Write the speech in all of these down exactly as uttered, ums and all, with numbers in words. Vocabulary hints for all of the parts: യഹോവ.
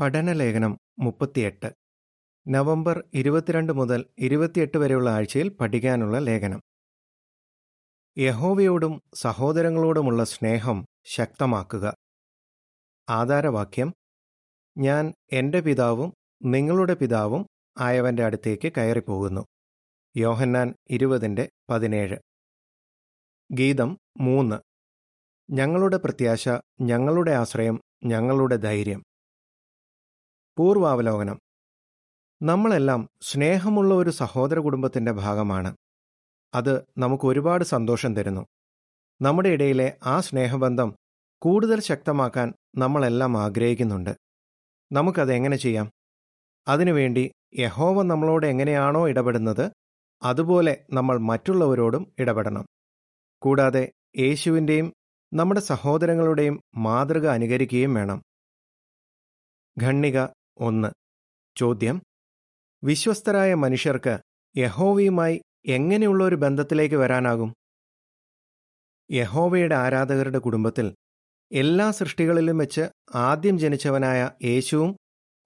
പഠനലേഖനം മുപ്പത്തിയെട്ട്. നവംബർ ഇരുപത്തിരണ്ട് മുതൽ ഇരുപത്തിയെട്ട് വരെയുള്ള ആഴ്ചയിൽ പഠിക്കാനുള്ള ലേഖനം. യഹോവയോടും സഹോദരങ്ങളോടുമുള്ള സ്നേഹം ശക്തമാക്കുക. ആധാരവാക്യം: ഞാൻ എൻ്റെ പിതാവും നിങ്ങളുടെ പിതാവും ആയവൻ്റെ അടുത്തേക്ക് കയറിപ്പോകുന്നു. യോഹന്നാൻ ഇരുപതിൻ്റെ പതിനേഴ്. ഗീതം മൂന്ന്. ഞങ്ങളുടെ പ്രത്യാശ, ഞങ്ങളുടെ ആശ്രയം, ഞങ്ങളുടെ ധൈര്യം. പൂർവാവലോകനം: നമ്മളെല്ലാം സ്നേഹമുള്ള ഒരു സഹോദര കുടുംബത്തിൻ്റെ ഭാഗമാണ്. അത് നമുക്ക് ഒരുപാട് സന്തോഷം തരുന്നു. നമ്മുടെ ഇടയിലെ ആ സ്നേഹബന്ധം കൂടുതൽ ശക്തമാക്കാൻ നമ്മളെല്ലാം ആഗ്രഹിക്കുന്നുണ്ട്. നമുക്കതെങ്ങനെ ചെയ്യാം? അതിനുവേണ്ടി യഹോവ നമ്മളോട് എങ്ങനെയാണോ ഇടപെടുന്നത്, അതുപോലെ നമ്മൾ മറ്റുള്ളവരോടും ഇടപെടണം. കൂടാതെ യേശുവിൻ്റെയും നമ്മുടെ സഹോദരങ്ങളുടെയും മാതൃക അനുകരിക്കുകയും വേണം. ഖണ്ഡിക ഒന്ന്. ചോദ്യം: വിശ്വസ്തരായ മനുഷ്യർക്ക് യഹോവയുമായി എങ്ങനെയുള്ള ഒരു ബന്ധത്തിലേക്ക് വരാനാകും? യഹോവയുടെ ആരാധകരുടെ കുടുംബത്തിൽ എല്ലാ സൃഷ്ടികളിലും വെച്ച് ആദ്യം ജനിച്ചവനായ യേശുവും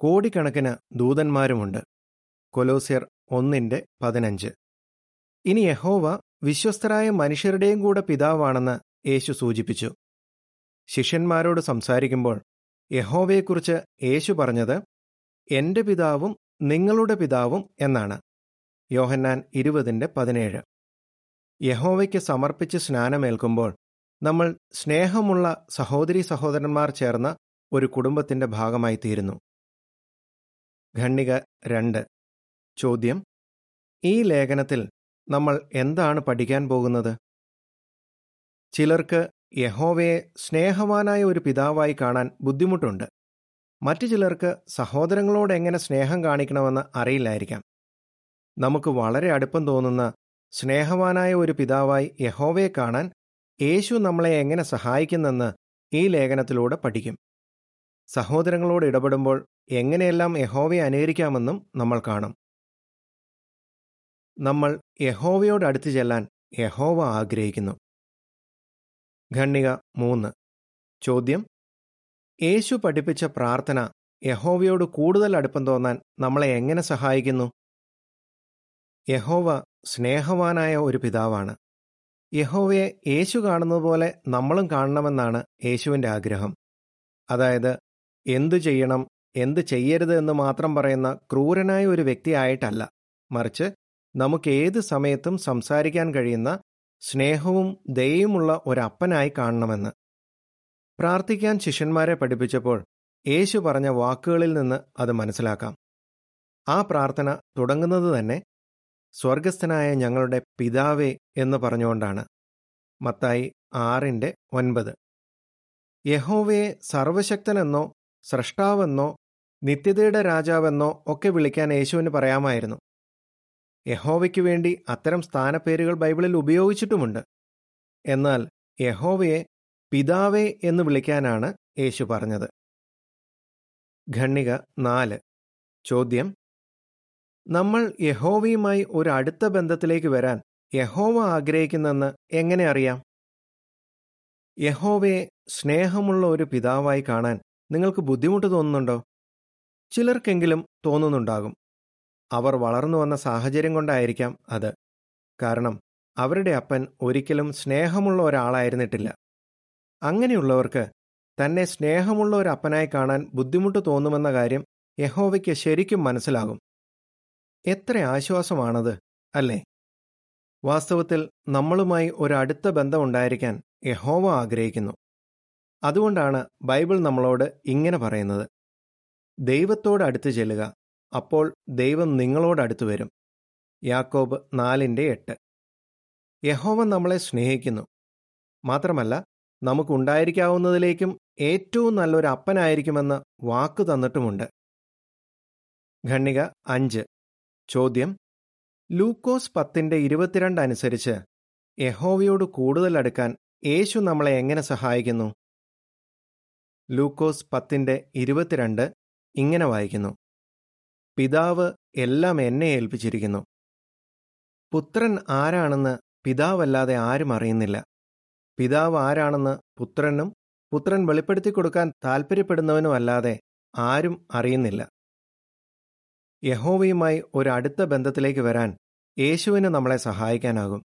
കോടിക്കണക്കിന് ദൂതന്മാരുമുണ്ട്. കൊലോസ്യർ ഒന്നിൻ്റെ പതിനഞ്ച്. ഇനി യഹോവ വിശ്വസ്തരായ മനുഷ്യരുടെയും കൂടെ പിതാവാണെന്ന് യേശു സൂചിപ്പിച്ചു. ശിഷ്യന്മാരോട് സംസാരിക്കുമ്പോൾ യഹോവയെക്കുറിച്ച് യേശു പറഞ്ഞത് എൻ്റെ പിതാവും നിങ്ങളുടെ പിതാവും എന്നാണ്. യോഹന്നാൻ ഇരുപതിൻ്റെ പതിനേഴ്. യഹോവയ്ക്ക് സമർപ്പിച്ച് സ്നാനമേൽക്കുമ്പോൾ നമ്മൾ സ്നേഹമുള്ള സഹോദരീ സഹോദരന്മാർ ചേർന്ന ഒരു കുടുംബത്തിൻ്റെ ഭാഗമായി തീരുന്നു. ഖണ്ഡിക രണ്ട്. ചോദ്യം: ഈ ലേഖനത്തിൽ നമ്മൾ എന്താണ് പഠിക്കാൻ പോകുന്നത്? ചിലർക്ക് യഹോവയെ സ്നേഹവാനായ ഒരു പിതാവായി കാണാൻ ബുദ്ധിമുട്ടുണ്ട്. മറ്റു ചിലർക്ക് സഹോദരങ്ങളോട് എങ്ങനെ സ്നേഹം കാണിക്കണമെന്ന് അറിയില്ലായിരിക്കാം. നമുക്ക് വളരെ അടുപ്പം തോന്നുന്ന സ്നേഹവാനായ ഒരു പിതാവായി യഹോവയെ കാണാൻ യേശു നമ്മളെ എങ്ങനെ സഹായിക്കുന്നെന്ന് ഈ ലേഖനത്തിലൂടെ പഠിക്കും. സഹോദരങ്ങളോട് ഇടപെടുമ്പോൾ എങ്ങനെയെല്ലാം യഹോവയെ അനുകരിക്കാമെന്നും നമ്മൾ കാണും. നമ്മൾ യഹോവയോട് അടുത്തു ചെല്ലാൻ യഹോവ ആഗ്രഹിക്കുന്നു. ഖണ്ഡിക മൂന്ന്. ചോദ്യം: യേശു പഠിപ്പിച്ച പ്രാർത്ഥന യഹോവയോട് കൂടുതൽ അടുപ്പം തോന്നാൻ നമ്മളെ എങ്ങനെ സഹായിക്കുന്നു? യഹോവ സ്നേഹവാനായ ഒരു പിതാവാണ്. യഹോവയെ യേശു കാണുന്നതുപോലെ നമ്മളും കാണണമെന്നാണ് യേശുവിൻ്റെ ആഗ്രഹം. അതായത്, എന്തു ചെയ്യണം, എന്ത് ചെയ്യരുത് എന്ന് മാത്രം പറയുന്ന ക്രൂരനായ ഒരു വ്യക്തിയായിട്ടല്ല, മറിച്ച് നമുക്ക് ഏത് സമയത്തും സംസാരിക്കാൻ കഴിയുന്ന സ്നേഹവും ദയയുമുള്ള ഒരപ്പനായി കാണണമെന്ന്. പ്രാർത്ഥിക്കാൻ ശിഷ്യന്മാരെ പഠിപ്പിച്ചപ്പോൾ യേശു പറഞ്ഞ വാക്കുകളിൽ നിന്ന് അത് മനസ്സിലാക്കാം. ആ പ്രാർത്ഥന തുടങ്ങുന്നത് തന്നെ സ്വർഗസ്ഥനായ ഞങ്ങളുടെ പിതാവേ എന്ന് പറഞ്ഞുകൊണ്ടാണ്. മത്തായി ആറിൻ്റെ ഒൻപത്. യഹോവയെ സർവശക്തനെന്നോ സ്രഷ്ടാവെന്നോ നിത്യതയുടെ രാജാവെന്നോ ഒക്കെ വിളിക്കാൻ യേശുവിന് പറയാമായിരുന്നു. യഹോവയ്ക്ക് വേണ്ടി അത്തരം സ്ഥാനപ്പേരുകൾ ബൈബിളിൽ ഉപയോഗിച്ചിട്ടുമുണ്ട്. എന്നാൽ യഹോവയെ പിതാവേ എന്ന് വിളിക്കാനാണ് യേശു പറഞ്ഞത്. ഖണ്ഡിക നാല്. ചോദ്യം: നമ്മൾ യഹോവയുമായി ഒരു അടുത്ത ബന്ധത്തിലേക്ക് വരാൻ യഹോവ ആഗ്രഹിക്കുന്നെന്ന് എങ്ങനെ അറിയാം? യഹോവയെ സ്നേഹമുള്ള ഒരു പിതാവായി കാണാൻ നിങ്ങൾക്ക് ബുദ്ധിമുട്ട് തോന്നുന്നുണ്ടോ? ചിലർക്കെങ്കിലും തോന്നുന്നുണ്ടാകും. അവർ വളർന്നു വന്ന സാഹചര്യം കൊണ്ടായിരിക്കാം അത്. കാരണം അവരുടെ അപ്പൻ ഒരിക്കലും സ്നേഹമുള്ള ഒരാളായിരുന്നിട്ടില്ല. അങ്ങനെയുള്ളവർക്ക് തന്നെ സ്നേഹമുള്ള ഒരു അപ്പനായി കാണാൻ ബുദ്ധിമുട്ട് തോന്നുമെന്ന കാര്യം യഹോവയ്ക്ക് ശരിക്കും മനസ്സിലാകും. എത്ര ആശ്വാസമാണത്, അല്ലേ? വാസ്തവത്തിൽ നമ്മളുമായി ഒരു അടുത്ത ബന്ധം ഉണ്ടായിരിക്കാൻ യഹോവ ആഗ്രഹിക്കുന്നു. അതുകൊണ്ടാണ് ബൈബിൾ നമ്മളോട് ഇങ്ങനെ പറയുന്നത്: ദൈവത്തോട് അടുത്ത് ചെല്ലുക, അപ്പോൾ ദൈവം നിങ്ങളോടടുത്ത് വരും. യാക്കോബ് നാലിൻ്റെ എട്ട്. യഹോവ നമ്മളെ സ്നേഹിക്കുന്നു. മാത്രമല്ല, നമുക്കുണ്ടായിരിക്കാവുന്നതിലേക്കും ഏറ്റവും നല്ലൊരു അപ്പനായിരിക്കുമെന്ന് വാക്ക് തന്നിട്ടുമുണ്ട്. ഖണ്ഡിക അഞ്ച്. ചോദ്യം: ലൂക്കോസ് പത്തിൻ്റെ ഇരുപത്തിരണ്ട് അനുസരിച്ച് യഹോവയോട് കൂടുതൽ അടുക്കാൻ യേശു നമ്മളെ എങ്ങനെ സഹായിക്കുന്നു? ലൂക്കോസ് പത്തിൻ്റെ ഇരുപത്തിരണ്ട് ഇങ്ങനെ വായിക്കുന്നു: പിതാവ് എല്ലാം എന്നെ ഏൽപ്പിച്ചിരിക്കുന്നു. പുത്രൻ ആരാണെന്ന് പിതാവല്ലാതെ ആരും അറിയുന്നില്ല. പിതാവ് ആരാണെന്ന് പുത്രനും പുത്രൻ വെളിപ്പെടുത്തി കൊടുക്കാൻ താൽപ്പര്യപ്പെടുന്നവനും അല്ലാതെ ആരും അറിയുന്നില്ല. യഹോവയുമായി ഒരു അടുത്ത ബന്ധത്തിലേക്ക് വരാൻ യേശുവിന് നമ്മളെ സഹായിക്കാനാകും.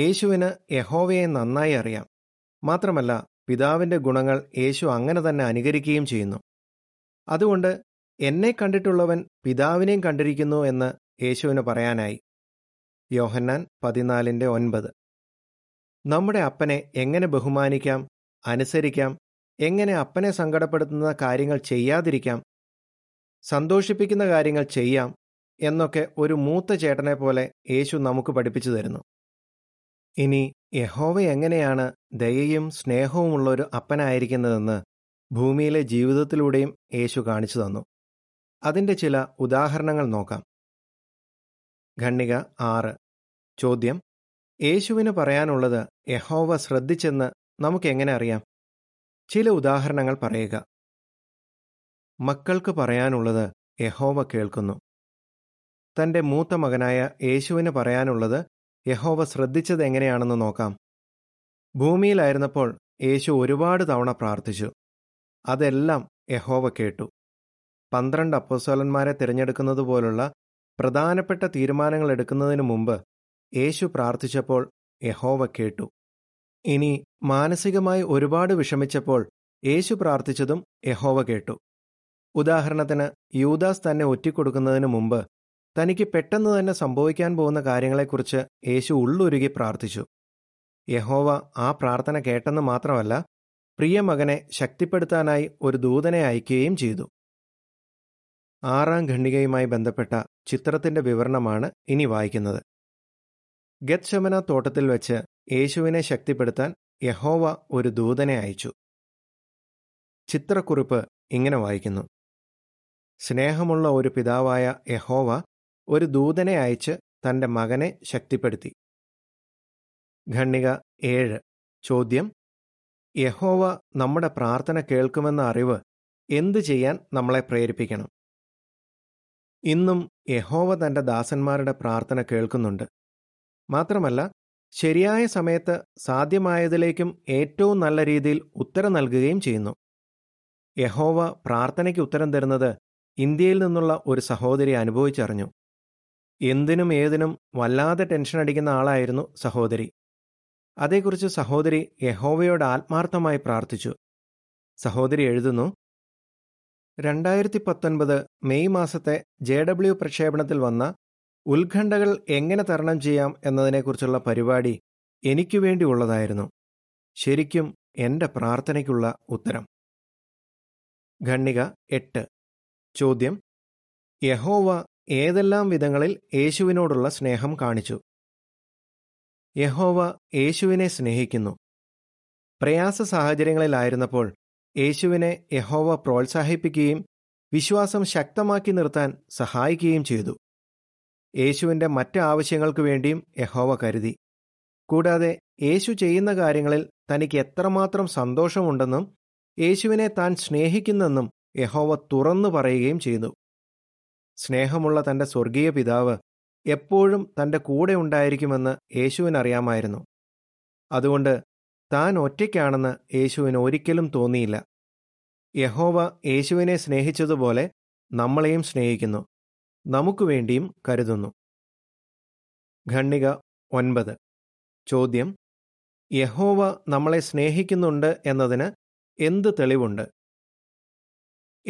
യേശുവിന് യഹോവയെ നന്നായി അറിയാം. മാത്രമല്ല, പിതാവിൻ്റെ ഗുണങ്ങൾ യേശു അങ്ങനെ തന്നെ അനുകരിക്കുകയും ചെയ്യുന്നു. അതുകൊണ്ട് എന്നെ കണ്ടിട്ടുള്ളവൻ പിതാവിനെയും കണ്ടിരിക്കുന്നു എന്ന് യേശുവിന് പറയാനായി. യോഹന്നാൻ പതിനാലിൻ്റെ ഒൻപത്. നമ്മുടെ അപ്പനെ എങ്ങനെ ബഹുമാനിക്കാം, അനുസരിക്കാം, എങ്ങനെ അപ്പനെ സങ്കടപ്പെടുത്തുന്ന കാര്യങ്ങൾ ചെയ്യാതിരിക്കാം, സന്തോഷിപ്പിക്കുന്ന കാര്യങ്ങൾ ചെയ്യാം എന്നൊക്കെ ഒരു മൂത്ത ചേട്ടനെ പോലെ യേശു നമുക്ക് പഠിപ്പിച്ചു തരുന്നു. ഇനി യഹോവ എങ്ങനെയാണ് ദയയും സ്നേഹവുമുള്ള ഒരു അപ്പനായിരിക്കുന്നതെന്ന് ഭൂമിയിലെ ജീവിതത്തിലൂടെയും യേശു കാണിച്ചു തന്നു. അതിൻ്റെ ചില ഉദാഹരണങ്ങൾ നോക്കാം. ഖണ്ഡിക ആറ്. ചോദ്യം: യേശുവിന് പറയാനുള്ളത് യഹോവ ശ്രദ്ധിച്ചെന്ന് നമുക്കെങ്ങനെ അറിയാം? ചില ഉദാഹരണങ്ങൾ പറയുക. മക്കൾക്ക് പറയാനുള്ളത് യഹോവ കേൾക്കുന്നു. തൻ്റെ മൂത്ത മകനായ യേശുവിന് പറയാനുള്ളത് യഹോവ ശ്രദ്ധിച്ചത് എങ്ങനെയാണെന്ന് നോക്കാം. ഭൂമിയിലായിരുന്നപ്പോൾ യേശു ഒരുപാട് തവണ പ്രാർത്ഥിച്ചു. അതെല്ലാം യഹോവ കേട്ടു. പന്ത്രണ്ട് അപ്പോസ്തലന്മാരെ തിരഞ്ഞെടുക്കുന്നത് പോലുള്ള പ്രധാനപ്പെട്ട തീരുമാനങ്ങൾ എടുക്കുന്നതിന് മുമ്പ് യേശു പ്രാർത്ഥിച്ചപ്പോൾ യഹോവ കേട്ടു. ഇനി മാനസികമായി ഒരുപാട് വിഷമിച്ചപ്പോൾ യേശു പ്രാർത്ഥിച്ചതും യഹോവ കേട്ടു. ഉദാഹരണത്തിന്, യൂദാസ് തന്നെ ഒറ്റിക്കൊടുക്കുന്നതിന് മുമ്പ് തനിക്ക് പെട്ടെന്ന് തന്നെ സംഭവിക്കാൻ പോകുന്ന കാര്യങ്ങളെക്കുറിച്ച് യേശു ഉള്ളൊരുകി പ്രാർത്ഥിച്ചു. യഹോവ ആ പ്രാർത്ഥന കേട്ടെന്ന് മാത്രമല്ല, പ്രിയ മകനെ ശക്തിപ്പെടുത്താനായി ഒരു ദൂതനെ അയക്കുകയും ചെയ്തു. ആറാം ഖണ്ഡികയുമായി ബന്ധപ്പെട്ട ചിത്രത്തിന്റെ വിവരണമാണ് ഇനി വായിക്കുന്നത്. ഗെത്ശമന തോട്ടത്തിൽ വെച്ച് യേശുവിനെ ശക്തിപ്പെടുത്താൻ യഹോവ ഒരു ദൂതനെ അയച്ചു. ചിത്രക്കുറിപ്പ് ഇങ്ങനെ വായിക്കുന്നു: സ്നേഹമുള്ള ഒരു പിതാവായ യഹോവ ഒരു ദൂതനെ അയച്ച് തൻ്റെ മകനെ ശക്തിപ്പെടുത്തി. ഖണ്ഡിക ഏഴ്. ചോദ്യം: യഹോവ നമ്മുടെ പ്രാർത്ഥന കേൾക്കുമെന്ന അറിവ് എന്ത് ചെയ്യാൻ നമ്മളെ പ്രേരിപ്പിക്കണം? ഇന്നും യഹോവ തൻ്റെ ദാസന്മാരുടെ പ്രാർത്ഥന കേൾക്കുന്നുണ്ട്. മാത്രമല്ല, ശരിയായ സമയത്ത് സാധ്യമായതിലേക്കും ഏറ്റവും നല്ല രീതിയിൽ ഉത്തരം നൽകുകയും ചെയ്യുന്നു. യഹോവ പ്രാർത്ഥനയ്ക്ക് ഉത്തരം തരുന്നത് ഇന്ത്യയിൽ നിന്നുള്ള ഒരു സഹോദരി അനുഭവിച്ചറിഞ്ഞു. എന്തിനും ഏതിനും വല്ലാതെ ടെൻഷൻ അടിക്കുന്ന ആളായിരുന്നു സഹോദരി. അതേക്കുറിച്ച് സഹോദരി യഹോവയോട് ആത്മാർത്ഥമായി പ്രാർത്ഥിച്ചു. സഹോദരി എഴുതുന്നു: രണ്ടായിരത്തി പത്തൊൻപത് മെയ് മാസത്തെ ജെ ഡബ്ല്യു പ്രക്ഷേപണത്തിൽ വന്ന ഉത്കണ്ഠകൾ എങ്ങനെ തരണം ചെയ്യാം എന്നതിനെക്കുറിച്ചുള്ള പരിപാടി എനിക്ക് വേണ്ടി ഉള്ളതായിരുന്നു. ശരിക്കും എൻ്റെ പ്രാർത്ഥനയ്ക്കുള്ള ഉത്തരം. ഖണ്ഡിക എട്ട്. ചോദ്യം: യഹോവ ഏതെല്ലാം വിധങ്ങളിൽ യേശുവിനോടുള്ള സ്നേഹം കാണിച്ചു? യഹോവ യേശുവിനെ സ്നേഹിക്കുന്നു. പ്രയാസ സാഹചര്യങ്ങളിലായിരുന്നപ്പോൾ യേശുവിനെ യഹോവ പ്രോത്സാഹിപ്പിക്കുകയും വിശ്വാസം ശക്തമാക്കി നിർത്താൻ സഹായിക്കുകയും ചെയ്തു. യേശുവിൻ്റെ മറ്റ് ആവശ്യങ്ങൾക്ക് വേണ്ടിയും യഹോവ കരുതി. കൂടാതെ യേശു ചെയ്യുന്ന കാര്യങ്ങളിൽ തനിക്ക് എത്രമാത്രം സന്തോഷമുണ്ടെന്നും യേശുവിനെ താൻ സ്നേഹിക്കുന്നെന്നും യഹോവ തുറന്നു പറയുകയും ചെയ്തു. സ്നേഹമുള്ള തൻ്റെ സ്വർഗീയ പിതാവ് എപ്പോഴും തൻ്റെ കൂടെ ഉണ്ടായിരിക്കുമെന്ന് യേശുവിനറിയാമായിരുന്നു. അതുകൊണ്ട് താൻ ഒറ്റയ്ക്കാണെന്ന് യേശുവിന് ഒരിക്കലും തോന്നിയില്ല. യഹോവ യേശുവിനെ സ്നേഹിച്ചതുപോലെ നമ്മളെയും സ്നേഹിക്കുന്നു, നമുക്ക് വേണ്ടിയും കരുതുന്നു. ഖണ്ഡിക ഒൻപത്. ചോദ്യം: യഹോവ നമ്മളെ സ്നേഹിക്കുന്നുണ്ട് എന്നതിന് എന്ത് തെളിവുണ്ട്?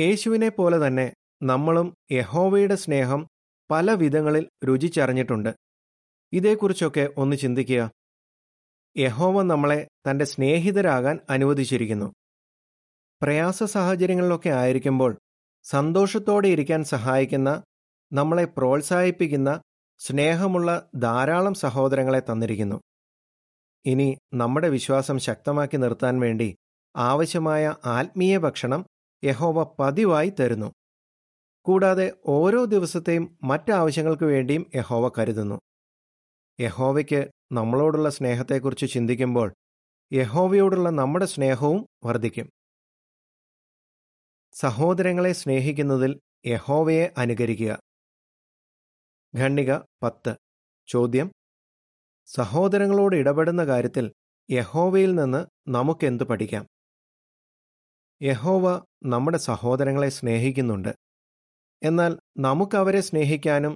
യേശുവിനെ പോലെ തന്നെ നമ്മളും യഹോവയുടെ സ്നേഹം പല വിധങ്ങളിൽ രുചിച്ചറിഞ്ഞിട്ടുണ്ട്. ഇതേക്കുറിച്ചൊക്കെ ഒന്ന് ചിന്തിക്കുക. യഹോവ നമ്മളെ തൻ്റെ സ്നേഹിതരാകാൻ അനുവദിച്ചിരിക്കുന്നു. പ്രയാസ സാഹചര്യങ്ങളിലൊക്കെ ആയിരിക്കുമ്പോൾ സന്തോഷത്തോടെ ഇരിക്കാൻ സഹായിക്കുന്ന, നമ്മളെ പ്രോത്സാഹിപ്പിക്കുന്ന സ്നേഹമുള്ള ധാരാളം സഹോദരങ്ങളെ തന്നിരിക്കുന്നു. ഇനി നമ്മുടെ വിശ്വാസം ശക്തമാക്കി നിർത്താൻ വേണ്ടി ആവശ്യമായ ആത്മീയ ഭക്ഷണം യഹോവ പതിവായി തരുന്നു. കൂടാതെ ഓരോ ദിവസത്തെയും മറ്റാവശ്യങ്ങൾക്ക് വേണ്ടിയും യഹോവ കരുതുന്നു. യഹോവയ്ക്ക് നമ്മളോടുള്ള സ്നേഹത്തെക്കുറിച്ച് ചിന്തിക്കുമ്പോൾ യഹോവയോടുള്ള നമ്മുടെ സ്നേഹവും വർദ്ധിക്കും. സഹോദരങ്ങളെ സ്നേഹിക്കുന്നതിൽ യഹോവയെ അനുകരിക്കുക. ഖണ്ഡിക പത്ത്. ചോദ്യം: സഹോദരങ്ങളോട് ഇടപെടുന്ന കാര്യത്തിൽ യഹോവയിൽ നിന്ന് നമുക്കെന്ത് പഠിക്കാം? യഹോവ നമ്മുടെ സഹോദരങ്ങളെ സ്നേഹിക്കുന്നുണ്ട്. എന്നാൽ നമുക്കവരെ സ്നേഹിക്കാനും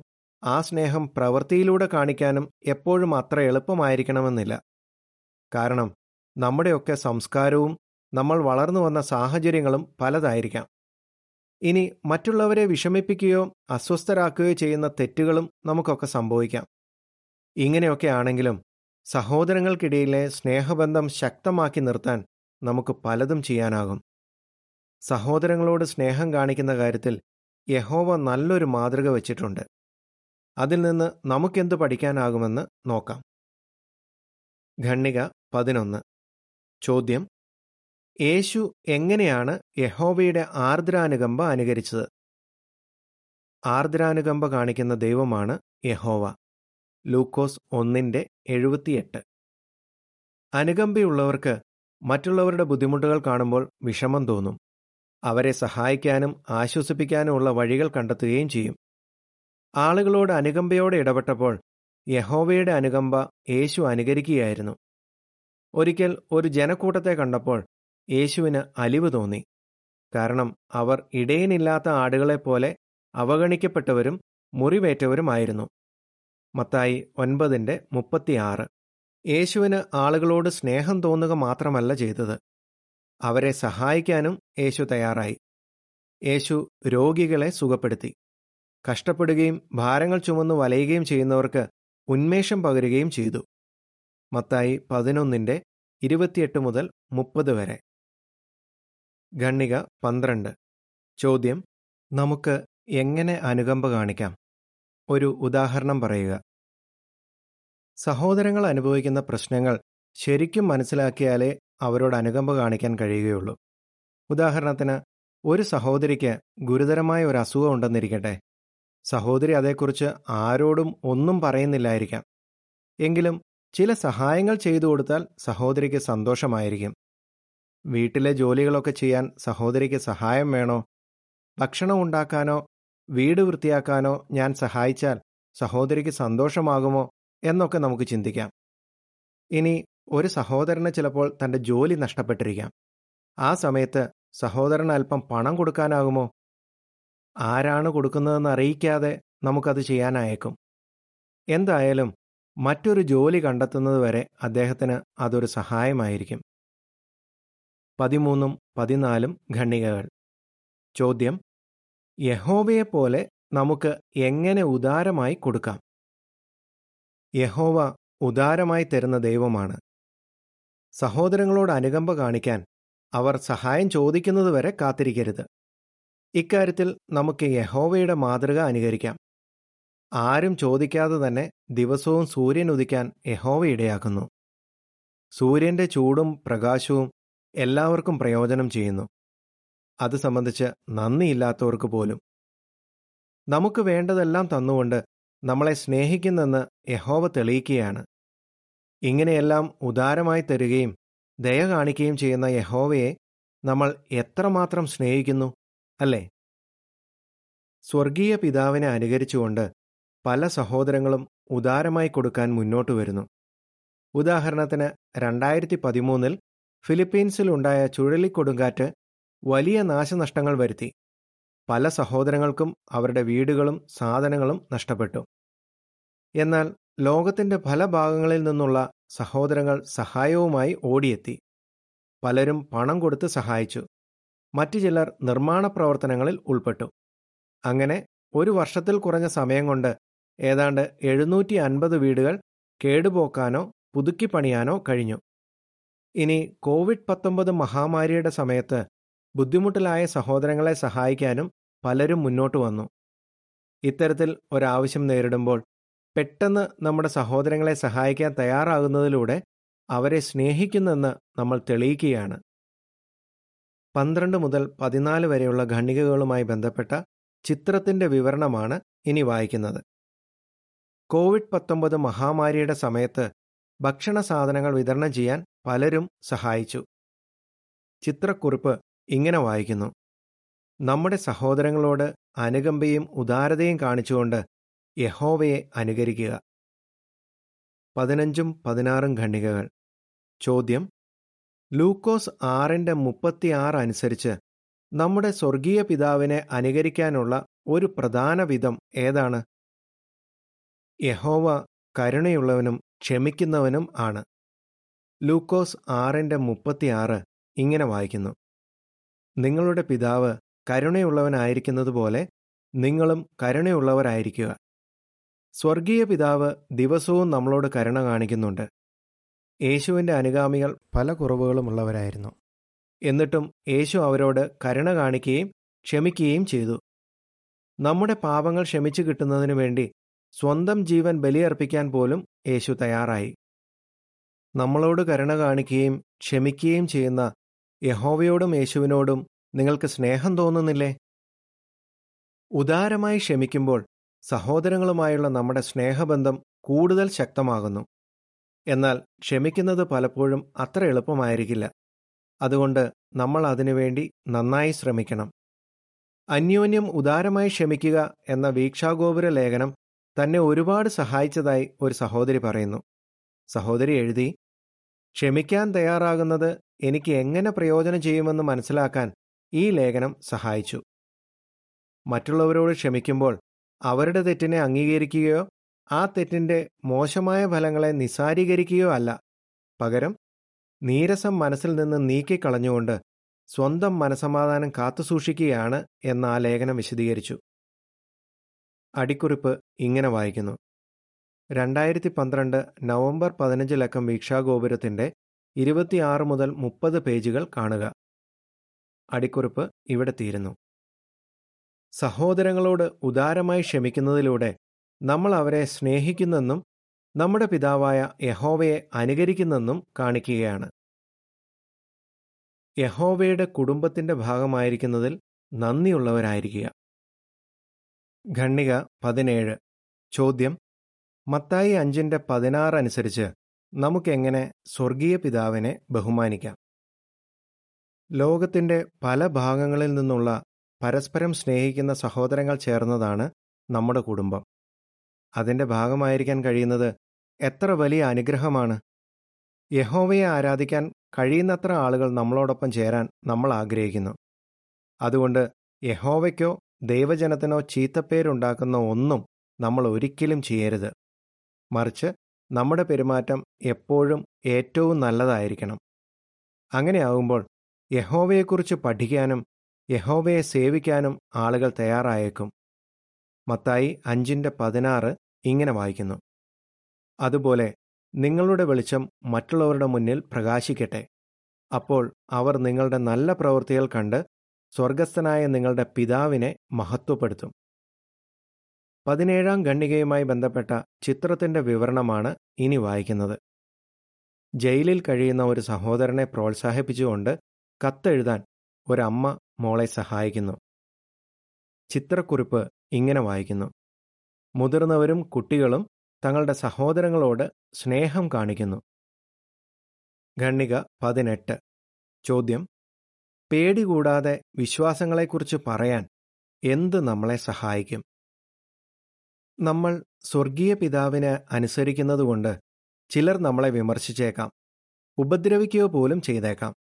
ആ സ്നേഹം പ്രവൃത്തിയിലൂടെ കാണിക്കാനും എപ്പോഴും അത്ര എളുപ്പമായിരിക്കണമെന്നില്ല. കാരണം നമ്മുടെയൊക്കെ സംസ്കാരവും നമ്മൾ വളർന്നു വന്ന സാഹചര്യങ്ങളും പലതായിരിക്കാം. ഇനി മറ്റുള്ളവരെ വിഷമിപ്പിക്കുകയോ അസ്വസ്ഥരാക്കുകയോ ചെയ്യുന്ന തെറ്റുകളും നമുക്കൊക്കെ സംഭവിക്കാം. ഇങ്ങനെയൊക്കെ ആണെങ്കിലും സഹോദരങ്ങൾക്കിടയിലെ സ്നേഹബന്ധം ശക്തമാക്കി നിർത്താൻ നമുക്ക് പലതും ചെയ്യാനാകും. സഹോദരങ്ങളോട് സ്നേഹം കാണിക്കുന്ന കാര്യത്തിൽ യഹോവ നല്ലൊരു മാതൃക വച്ചിട്ടുണ്ട്. അതിൽ നിന്ന് നമുക്കെന്ത് പഠിക്കാനാകുമെന്ന് നോക്കാം. ഖണ്ഡിക പതിനൊന്ന്. ചോദ്യം: യേശു എങ്ങനെയാണ് യഹോവയുടെ ആർദ്രാനുകമ്പ അനുകരിച്ചത്? ആർദ്രാനുകമ്പ കാണിക്കുന്ന ദൈവമാണ് യഹോവ. ലൂക്കോസ് ഒന്നിൻ്റെ എഴുപത്തിയെട്ട്. അനുകമ്പയുള്ളവർക്ക് മറ്റുള്ളവരുടെ ബുദ്ധിമുട്ടുകൾ കാണുമ്പോൾ വിഷമം തോന്നും. അവരെ സഹായിക്കാനും ആശ്വസിപ്പിക്കാനുമുള്ള വഴികൾ കണ്ടെത്തുകയും ചെയ്യും. ആളുകളോട് അനുകമ്പയോടെ ഇടപെട്ടപ്പോൾ യഹോവയുടെ അനുകമ്പ യേശു അനുകരിക്കുകയായിരുന്നു. ഒരിക്കൽ ഒരു ജനക്കൂട്ടത്തെ കണ്ടപ്പോൾ യേശുവിന് അലിവ് തോന്നി. കാരണം അവർ ഇടയനില്ലാത്ത ആടുകളെപ്പോലെ അവഗണിക്കപ്പെട്ടവരും മുറിവേറ്റവരുമായിരുന്നു. മത്തായി ഒൻപതിൻ്റെ മുപ്പത്തിയാറ്. യേശുവിന് ആളുകളോട് സ്നേഹം തോന്നുക മാത്രമല്ല ചെയ്തത്, അവരെ സഹായിക്കാനും യേശു തയ്യാറായി. യേശു രോഗികളെ സുഖപ്പെടുത്തി. കഷ്ടപ്പെടുകയും ഭാരങ്ങൾ ചുമന്നു വലയുകയും ചെയ്യുന്നവർക്ക് ഉന്മേഷം പകരുകയും ചെയ്തു. മത്തായി പതിനൊന്നിൻ്റെ ഇരുപത്തിയെട്ട് മുതൽ മുപ്പത് വരെ. ഖണ്ഡിക പന്ത്രണ്ട്. ചോദ്യം: നമുക്ക് എങ്ങനെ അനുകമ്പ കാണിക്കാം? ഒരു ഉദാഹരണം പറയുക. സഹോദരങ്ങൾ അനുഭവിക്കുന്ന പ്രശ്നങ്ങൾ ശരിക്കും മനസ്സിലാക്കിയാലേ അവരോട് അനുകമ്പ കാണിക്കാൻ കഴിയുകയുള്ളൂ. ഉദാഹരണത്തിന്, ഒരു സഹോദരിക്ക് ഗുരുതരമായ ഒരു അസുഖം ഉണ്ടെന്നിരിക്കട്ടെ. സഹോദരി അതേക്കുറിച്ച് ആരോടും ഒന്നും പറയുന്നില്ലായിരിക്കാം. എങ്കിലും ചില സഹായങ്ങൾ ചെയ്തു കൊടുത്താൽ സഹോദരിക്ക് സന്തോഷമായിരിക്കും. വീട്ടിലെ ജോലികളൊക്കെ ചെയ്യാൻ സഹോദരിക്ക് സഹായം വേണോ? ഭക്ഷണം ഉണ്ടാക്കാനോ വീട് വൃത്തിയാക്കാനോ ഞാൻ സഹായിച്ചാൽ സഹോദരിക്ക് സന്തോഷമാകുമോ എന്നൊക്കെ നമുക്ക് ചിന്തിക്കാം. ഇനി ഒരു സഹോദരന് ചിലപ്പോൾ തൻ്റെ ജോലി നഷ്ടപ്പെട്ടിരിക്കാം. ആ സമയത്ത് സഹോദരന് അല്പം പണം കൊടുക്കാനാകുമോ? ആരാണ് കൊടുക്കുന്നതെന്ന് അറിയിക്കാതെ നമുക്കത് ചെയ്യാനായേക്കും. എന്തായാലും മറ്റൊരു ജോലി കണ്ടെത്തുന്നതുവരെ അദ്ദേഹത്തിന് അതൊരു സഹായമായിരിക്കും. പതിമൂന്നും പതിനാലും ഖണ്ഡികകൾ. ചോദ്യം: യഹോവയെപ്പോലെ നമുക്ക് എങ്ങനെ ഉദാരമായി കൊടുക്കാം? യഹോവ ഉദാരമായി തരുന്ന ദൈവമാണ്. സഹോദരങ്ങളോട് അനുകമ്പ കാണിക്കാൻ അവർ സഹായം ചോദിക്കുന്നതുവരെ കാത്തിരിക്കരുത്. ഇക്കാര്യത്തിൽ നമുക്ക് യഹോവയുടെ മാതൃക അനുകരിക്കാം. ആരും ചോദിക്കാതെ തന്നെ ദിവസവും സൂര്യൻ ഉദിക്കാൻ യഹോവ ഇടയാക്കുന്നു. സൂര്യൻ്റെ ചൂടും പ്രകാശവും എല്ലാവർക്കും പ്രയോജനം ചെയ്യുന്നു. അത് സംബന്ധിച്ച് നന്ദിയില്ലാത്തവർക്ക് പോലും. നമുക്ക് വേണ്ടതെല്ലാം തന്നുകൊണ്ട് നമ്മളെ സ്നേഹിക്കുന്നെന്ന് യഹോവ തെളിയിക്കുകയാണ്. ഇങ്ങനെയെല്ലാം ഉദാരമായി തരുകയും ദയ കാണിക്കുകയും ചെയ്യുന്ന യഹോവയെ നമ്മൾ എത്രമാത്രം സ്നേഹിക്കുന്നു, അല്ലേ? സ്വർഗീയ പിതാവിനെ അനുകരിച്ചുകൊണ്ട് പല സഹോദരങ്ങളും ഉദാരമായി കൊടുക്കാൻ മുന്നോട്ട് വരുന്നു. ഉദാഹരണത്തിന്, രണ്ടായിരത്തി പതിമൂന്നിൽ ഫിലിപ്പീൻസിലുണ്ടായ ചുഴലിക്കൊടുങ്കാറ്റ് വലിയ നാശനഷ്ടങ്ങൾ വരുത്തി. പല സഹോദരങ്ങൾക്കും അവരുടെ വീടുകളും സാധനങ്ങളും നഷ്ടപ്പെട്ടു. എന്നാൽ ലോകത്തിൻ്റെ പല ഭാഗങ്ങളിൽ നിന്നുള്ള സഹോദരങ്ങൾ സഹായവുമായി ഓടിയെത്തി. പലരും പണം കൊടുത്ത് സഹായിച്ചു. മറ്റു ചിലർ നിർമ്മാണ പ്രവർത്തനങ്ങളിൽ ഉൾപ്പെട്ടു. അങ്ങനെ ഒരു വർഷത്തിൽ കുറഞ്ഞ സമയം കൊണ്ട് ഏതാണ്ട് എഴുന്നൂറ്റി അൻപത് വീടുകൾ കേടുപോക്കാനോ പുതുക്കിപ്പണിയാനോ കഴിഞ്ഞു. ഇനി കോവിഡ് പത്തൊമ്പത് മഹാമാരിയുടെ സമയത്ത് ബുദ്ധിമുട്ടിലായ സഹോദരങ്ങളെ സഹായിക്കാനും പലരും മുന്നോട്ട് വന്നു. ഇത്തരത്തിൽ ഒരാവശ്യം നേരിടുമ്പോൾ പെട്ടെന്ന് നമ്മുടെ സഹോദരങ്ങളെ സഹായിക്കാൻ തയ്യാറാകുന്നതിലൂടെ അവരെ സ്നേഹിക്കുന്നെന്ന് നമ്മൾ തെളിയിക്കുകയാണ്. പന്ത്രണ്ട് മുതൽ പതിനാല് വരെയുള്ള ഖണ്ഡികകളുമായി ബന്ധപ്പെട്ട ചിത്രത്തിൻ്റെ വിവരണമാണ് ഇനി വായിക്കുന്നത്. കോവിഡ് പത്തൊമ്പത് മഹാമാരിയുടെ സമയത്ത് ഭക്ഷണ സാധനങ്ങൾ വിതരണം ചെയ്യാൻ പലരും സഹായിച്ചു. ചിത്രക്കുറിപ്പ് ഇങ്ങനെ വായിക്കുന്നു: നമ്മുടെ സഹോദരങ്ങളോട് അനുകമ്പയും ഉദാരതയും കാണിച്ചുകൊണ്ട് യഹോവയെ അനുകരിക്കുക. പതിനഞ്ചും പതിനാറും ഖണ്ഡികകൾ. ചോദ്യം: ലൂക്കോസ് ആറിൻ്റെ മുപ്പത്തിയാറ് അനുസരിച്ച് നമ്മുടെ സ്വർഗീയ പിതാവിനെ അനുകരിക്കാനുള്ള ഒരു പ്രധാന വിധം ഏതാണ്? യഹോവ കരുണയുള്ളവനും ക്ഷമിക്കുന്നവനും ആണ്. ലൂക്കോസ് ആറിൻ്റെ മുപ്പത്തിയാറ് ഇങ്ങനെ വായിക്കുന്നു: നിങ്ങളുടെ പിതാവ് കരുണയുള്ളവനായിരിക്കുന്നതുപോലെ നിങ്ങളും കരുണയുള്ളവരായിരിക്കുക. സ്വർഗീയ പിതാവ് ദിവസവും നമ്മളോട് കരുണ കാണിക്കുന്നുണ്ട്. യേശുവിൻ്റെ അനുഗാമികൾ പല കുറവുകളുമുള്ളവരായിരുന്നു. എന്നിട്ടും യേശു അവരോട് കരുണ കാണിക്കുകയും ക്ഷമിക്കുകയും ചെയ്തു. നമ്മുടെ പാപങ്ങൾ ക്ഷമിച്ചു കിട്ടുന്നതിനു വേണ്ടി സ്വന്തം ജീവൻ ബലിയർപ്പിക്കാൻ പോലും യേശു തയ്യാറായി. നമ്മളോട് കരുണ കാണിക്കുകയും ക്ഷമിക്കുകയും ചെയ്യുന്ന യഹോവയോടും യേശുവിനോടും നിങ്ങൾക്ക് സ്നേഹം തോന്നുന്നില്ലേ? ഉദാരമായി ക്ഷമിക്കുമ്പോൾ സഹോദരങ്ങളുമായുള്ള നമ്മുടെ സ്നേഹബന്ധം കൂടുതൽ ശക്തമാകുന്നു. എന്നാൽ ക്ഷമിക്കുന്നത് പലപ്പോഴും അത്ര എളുപ്പമായിരിക്കില്ല. അതുകൊണ്ട് നമ്മൾ അതിനുവേണ്ടി നന്നായി ശ്രമിക്കണം. അന്യോന്യം ഉദാരമായി ക്ഷമിക്കുക എന്ന വീക്ഷാഗോപുര ലേഖനം തന്നെ ഒരുപാട് സഹായിച്ചതായി ഒരു സഹോദരി പറയുന്നു. സഹോദരി എഴുതി: ക്ഷമിക്കാൻ തയ്യാറാകുന്നത് എനിക്ക് എങ്ങനെ പ്രയോജനം ചെയ്യുമെന്ന് മനസ്സിലാക്കാൻ ഈ ലേഖനം സഹായിച്ചു. മറ്റുള്ളവരോട് ക്ഷമിക്കുമ്പോൾ അവരുടെ തെറ്റിനെ അംഗീകരിക്കുകയോ ആ തെറ്റിൻ്റെ മോശമായ ഫലങ്ങളെ നിസ്സാരീകരിക്കുകയോ അല്ല, പകരം നീരസം മനസ്സിൽ നിന്ന് നീക്കിക്കളഞ്ഞുകൊണ്ട് സ്വന്തം മനസ്സമാധാനം കാത്തുസൂക്ഷിക്കുകയാണ് എന്ന് ആ ലേഖനം വിശദീകരിച്ചു. അടിക്കുറിപ്പ് ഇങ്ങനെ വായിക്കുന്നു: രണ്ടായിരത്തി പന്ത്രണ്ട് നവംബർ പതിനഞ്ച് ലക്കം വീക്ഷാഗോപുരത്തിൻ്റെ ഇരുപത്തിയാറ് മുതൽ മുപ്പത് പേജുകൾ കാണുക. അടിക്കുറിപ്പ് ഇവിടെ തീരുന്നു. സഹോദരങ്ങളോട് ഉദാരമായി ക്ഷമിക്കുന്നതിലൂടെ നമ്മൾ അവരെ സ്നേഹിക്കുന്നെന്നും നമ്മുടെ പിതാവായ യഹോവയെ അനുകരിക്കുന്നെന്നും കാണിക്കുകയാണ്. യഹോവയുടെ കുടുംബത്തിൻ്റെ ഭാഗമായിരിക്കുന്നതിൽ നന്ദിയുള്ളവരായിരിക്കുക. ഖണ്ഡിക പതിനേഴ്. ചോദ്യം: മത്തായി അഞ്ചിൻ്റെ പതിനാറ് അനുസരിച്ച് നമുക്കെങ്ങനെ സ്വർഗീയ പിതാവിനെ ബഹുമാനിക്കാം? ലോകത്തിൻ്റെ പല ഭാഗങ്ങളിൽ നിന്നുള്ള പരസ്പരം സ്നേഹിക്കുന്ന സഹോദരങ്ങൾ ചേർന്നതാണ് നമ്മുടെ കുടുംബം. അതിൻ്റെ ഭാഗമായിരിക്കാൻ കഴിയുന്നത് എത്ര വലിയ അനുഗ്രഹമാണ്! യഹോവയെ ആരാധിക്കാൻ കഴിയുന്നത്ര ആളുകൾ നമ്മളോടൊപ്പം ചേരാൻ നമ്മൾ ആഗ്രഹിക്കുന്നു. അതുകൊണ്ട് യഹോവയ്ക്കോ ദൈവജനത്തിനോ ചീത്തപ്പേരുണ്ടാക്കുന്ന ഒന്നും നമ്മൾ ഒരിക്കലും ചെയ്യരുത്. മറിച്ച് നമ്മുടെ പെരുമാറ്റം എപ്പോഴും ഏറ്റവും നല്ലതായിരിക്കണം. അങ്ങനെയാകുമ്പോൾ യഹോവയെക്കുറിച്ച് പഠിക്കാനും യഹോവയെ സേവിക്കാനും ആളുകൾ തയ്യാറായേക്കും. മത്തായി അഞ്ചിൻ്റെ പതിനാറ് ഇങ്ങനെ വായിക്കുന്നു: അതുപോലെ നിങ്ങളുടെ വെളിച്ചം മറ്റുള്ളവരുടെ മുന്നിൽ പ്രകാശിക്കട്ടെ. അപ്പോൾ അവർ നിങ്ങളുടെ നല്ല പ്രവൃത്തികൾ കണ്ട് സ്വർഗസ്ഥനായ നിങ്ങളുടെ പിതാവിനെ മഹത്വപ്പെടുത്തും. പതിനേഴാം ഖണ്ഡികയുമായി ബന്ധപ്പെട്ട ചിത്രത്തിൻ്റെ വിവരണമാണ് ഇനി വായിക്കുന്നത്. ജയിലിൽ കഴിയുന്ന ഒരു സഹോദരനെ പ്രോത്സാഹിപ്പിച്ചുകൊണ്ട് കത്തെഴുതാൻ ഒരമ്മ മോളെ സഹായിക്കുന്നു. ചിത്രക്കുറിപ്പ് ഇങ്ങനെ വായിക്കുന്നു: മുതിർന്നവരും കുട്ടികളും തങ്ങളുടെ സഹോദരങ്ങളോട് സ്നേഹം കാണിക്കുന്നു. ഖണ്ഡിക പതിനെട്ട്. ചോദ്യം: പേടി കൂടാതെ വിശ്വാസങ്ങളെക്കുറിച്ച് പറയാൻ എന്ത് നമ്മളെ സഹായിക്കും? നമ്മൾ സ്വർഗീയ പിതാവിനെ അനുസരിക്കുന്നതുകൊണ്ട് ചിലർ നമ്മളെ വിമർശിച്ചേക്കാം, ഉപദ്രവിക്കുക പോലും ചെയ്തേക്കാം.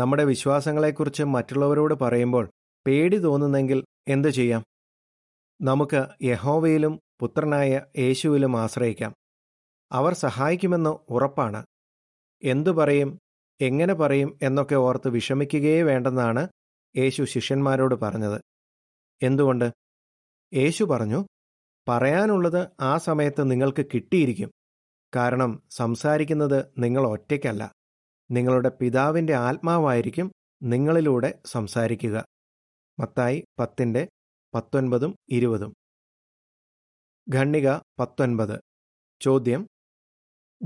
നമ്മുടെ വിശ്വാസങ്ങളെക്കുറിച്ച് മറ്റുള്ളവരോട് പറയുമ്പോൾ പേടി തോന്നുന്നെങ്കിൽ എന്തു ചെയ്യാം? നമുക്ക് യഹോവയിലും പുത്രനായ യേശുവിലും ആശ്രയിക്കാം. അവർ സഹായിക്കുമെന്ന് ഉറപ്പാണ്. എന്തു പറയും, എങ്ങനെ പറയും എന്നൊക്കെ ഓർത്ത് വിഷമിക്കുകയേ വേണ്ടെന്നാണ് യേശു ശിഷ്യന്മാരോട് പറഞ്ഞത്. എന്തുകൊണ്ട്? യേശു പറഞ്ഞു, പറയാനുള്ളത് ആ സമയത്ത് നിങ്ങൾക്ക് കിട്ടിയിരിക്കും. കാരണം സംസാരിക്കുന്നത് നിങ്ങൾ ഒറ്റയ്ക്കല്ല, നിങ്ങളുടെ പിതാവിൻ്റെ ആത്മാവായിരിക്കും നിങ്ങളിലൂടെ സംസാരിക്കുക. മത്തായി പത്തിൻ്റെ പത്തൊൻപതും ഇരുപതും. ഖണ്ഡിക പത്തൊൻപത്. ചോദ്യം: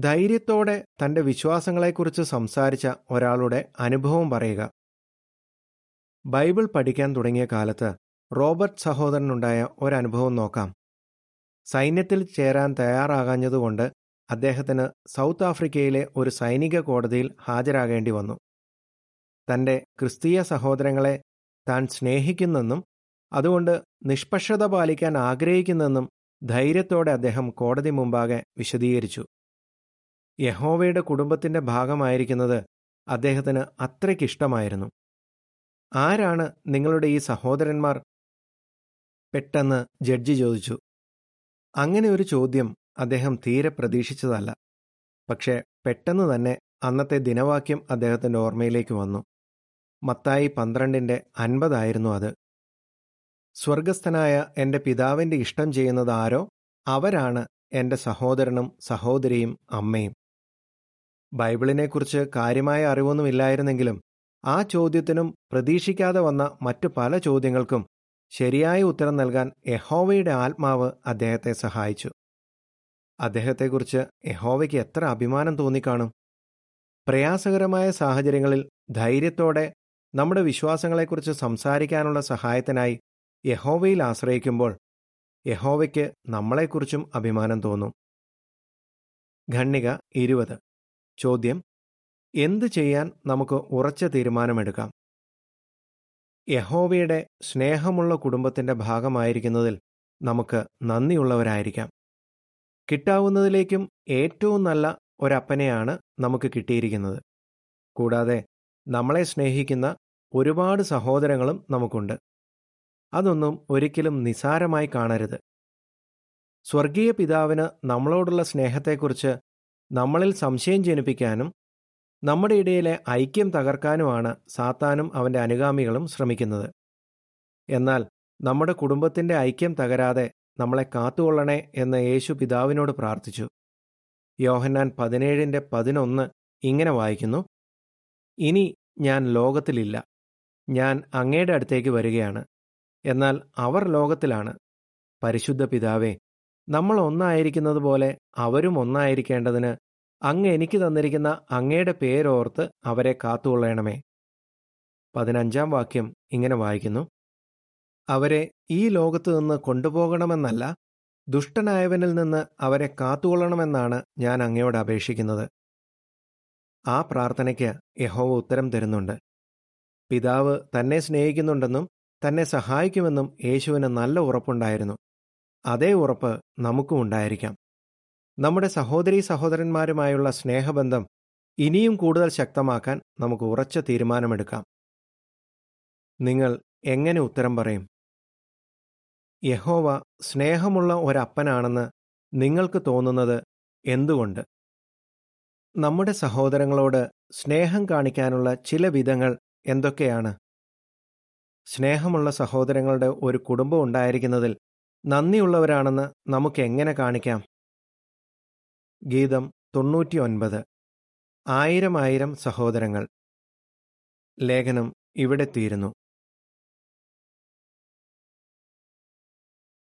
ധൈര്യത്തോടെ തൻ്റെ വിശ്വാസങ്ങളെക്കുറിച്ച് സംസാരിച്ച ഒരാളുടെ അനുഭവം പറയുക. ബൈബിൾ പഠിക്കാൻ തുടങ്ങിയ കാലത്ത് റോബർട്ട് സഹോദരനുണ്ടായ ഒരനുഭവം നോക്കാം. സൈന്യത്തിൽ ചേരാൻ തയ്യാറാകാഞ്ഞതുകൊണ്ട് അദ്ദേഹത്തിന് സൗത്ത് ആഫ്രിക്കയിലെ ഒരു സൈനിക കോടതിയിൽ ഹാജരാകേണ്ടി വന്നു. തൻ്റെ ക്രിസ്തീയ സഹോദരങ്ങളെ താൻ സ്നേഹിക്കുന്നെന്നും അതുകൊണ്ട് നിഷ്പക്ഷത പാലിക്കാൻ ആഗ്രഹിക്കുന്നെന്നും ധൈര്യത്തോടെ അദ്ദേഹം കോടതി മുമ്പാകെ വിശദീകരിച്ചു. യഹോവയുടെ കുടുംബത്തിൻ്റെ ഭാഗമായിരിക്കുന്നത് അദ്ദേഹത്തിന് അത്രയ്ക്കിഷ്ടമായിരുന്നു. ആരാണ് നിങ്ങളുടെ ഈ സഹോദരന്മാർ? പെട്ടെന്ന് ജഡ്ജി ചോദിച്ചു. അങ്ങനെ ഒരു ചോദ്യം അദ്ദേഹം തീരെ പ്രതീക്ഷിച്ചതല്ല. പക്ഷേ പെട്ടെന്ന് തന്നെ അന്നത്തെ ദിനവാക്യം അദ്ദേഹത്തിൻ്റെ ഓർമ്മയിലേക്ക് വന്നു. മത്തായി പന്ത്രണ്ടിൻ്റെ അൻപതായിരുന്നു അത്. സ്വർഗസ്ഥനായ എൻ്റെ പിതാവിൻ്റെ ഇഷ്ടം ചെയ്യുന്നത് ആരോ അവരാണ് എൻ്റെ സഹോദരനും സഹോദരിയും അമ്മയും. ബൈബിളിനെക്കുറിച്ച് കാര്യമായ അറിവൊന്നുമില്ലായിരുന്നെങ്കിലും ആ ചോദ്യത്തിനും പ്രതീക്ഷിക്കാതെ വന്ന മറ്റു പല ചോദ്യങ്ങൾക്കും ശരിയായ ഉത്തരം നൽകാൻ യഹോവയുടെ ആത്മാവ് അദ്ദേഹത്തെ സഹായിച്ചു. അദ്ദേഹത്തെക്കുറിച്ച് യഹോവയ്ക്ക് എത്ര അഭിമാനം തോന്നിക്കാണും! പ്രയാസകരമായ സാഹചര്യങ്ങളിൽ ധൈര്യത്തോടെ നമ്മുടെ വിശ്വാസങ്ങളെക്കുറിച്ച് സംസാരിക്കാനുള്ള സഹായത്തിനായി യഹോവയിൽ ആശ്രയിക്കുമ്പോൾ യഹോവയ്ക്ക് നമ്മളെക്കുറിച്ചും അഭിമാനം തോന്നും. ഖണ്ഡിക ഇരുപത്. ചോദ്യം: എന്ത് ചെയ്യാൻ നമുക്ക് ഉറച്ച തീരുമാനമെടുക്കാം? യഹോവയുടെ സ്നേഹമുള്ള കുടുംബത്തിൻ്റെ ഭാഗമായിരിക്കുന്നതിൽ നമുക്ക് നന്ദിയുള്ളവരായിരിക്കാം. കിട്ടാവുന്നതിലേക്കും ഏറ്റവും നല്ല ഒരപ്പനെയാണ് നമുക്ക് കിട്ടിയിരിക്കുന്നത്. കൂടാതെ നമ്മളെ സ്നേഹിക്കുന്ന ഒരുപാട് സഹോദരങ്ങളും നമുക്കുണ്ട്. അതൊന്നും ഒരിക്കലും നിസാരമായി കാണരുത്. സ്വർഗീയ പിതാവിന് നമ്മളോടുള്ള സ്നേഹത്തെക്കുറിച്ച് നമ്മളിൽ സംശയം ജനിപ്പിക്കാനും നമ്മുടെ ഇടയിലെ ഐക്യം തകർക്കാനുമാണ് സാത്താനും അവൻ്റെ അനുഗാമികളും ശ്രമിക്കുന്നത്. എന്നാൽ നമ്മുടെ കുടുംബത്തിൻ്റെ ഐക്യം തകരാതെ നമ്മളെ കാത്തുകൊള്ളണേ എന്ന് യേശു പിതാവിനോട് പ്രാർത്ഥിച്ചു. യോഹന്നാൻ പതിനേഴിൻ്റെ പതിനൊന്ന് ഇങ്ങനെ വായിക്കുന്നു: ഇനി ഞാൻ ലോകത്തിലില്ല, ഞാൻ അങ്ങയുടെ അടുത്തേക്ക് വരികയാണ്. എന്നാൽ അവർ ലോകത്തിലാണ്. പരിശുദ്ധ പിതാവേ, നമ്മൾ ഒന്നായിരിക്കുന്നത് പോലെ അവരും ഒന്നായിരിക്കേണ്ടതിന് അങ്ങ് എനിക്ക് തന്നിരിക്കുന്ന അങ്ങയുടെ പേരോർത്ത് അവരെ കാത്തുകൊള്ളണമേ. പതിനഞ്ചാം വാക്യം ഇങ്ങനെ വായിക്കുന്നു: അവരെ ഈ ലോകത്തു നിന്ന് കൊണ്ടുപോകണമെന്നല്ല, ദുഷ്ടനായവനിൽ നിന്ന് അവരെ കാത്തുകൊള്ളണമെന്നാണ് ഞാൻ അങ്ങയോട് അപേക്ഷിക്കുന്നത്. ആ പ്രാർത്ഥനയ്ക്ക് യഹോവ ഉത്തരം തരുന്നുണ്ട്. പിതാവ് തന്നെ സ്നേഹിക്കുന്നുണ്ടെന്നും തന്നെ സഹായിക്കുമെന്നും യേശുവിന് നല്ല ഉറപ്പുണ്ടായിരുന്നു. അതേ ഉറപ്പ് നമുക്കും ഉണ്ടായിരിക്കാം. നമ്മുടെ സഹോദരീ സഹോദരന്മാരുമായുള്ള സ്നേഹബന്ധം ഇനിയും കൂടുതൽ ശക്തമാക്കാൻ നമുക്ക് ഉറച്ച തീരുമാനമെടുക്കാം. നിങ്ങൾ എങ്ങനെ ഉത്തരം പറയും? യഹോവ സ്നേഹമുള്ള ഒരപ്പനാണെന്ന് നിങ്ങൾക്ക് തോന്നുന്നത് എന്തുകൊണ്ട്? നമ്മുടെ സഹോദരങ്ങളോട് സ്നേഹം കാണിക്കാനുള്ള ചില വിധങ്ങൾ എന്തൊക്കെയാണ്? സ്നേഹമുള്ള സഹോദരങ്ങളുടെ ഒരു കുടുംബം ഉണ്ടായിരിക്കുന്നതിൽ നന്ദിയുള്ളവരാണെന്ന് നമുക്ക് എങ്ങനെ കാണിക്കാം? ഗീതം തൊണ്ണൂറ്റി ഒൻപത്. ആയിരം ആയിരം സഹോദരങ്ങൾ. ലേഖനം ഇവിടെ തീരുന്നു.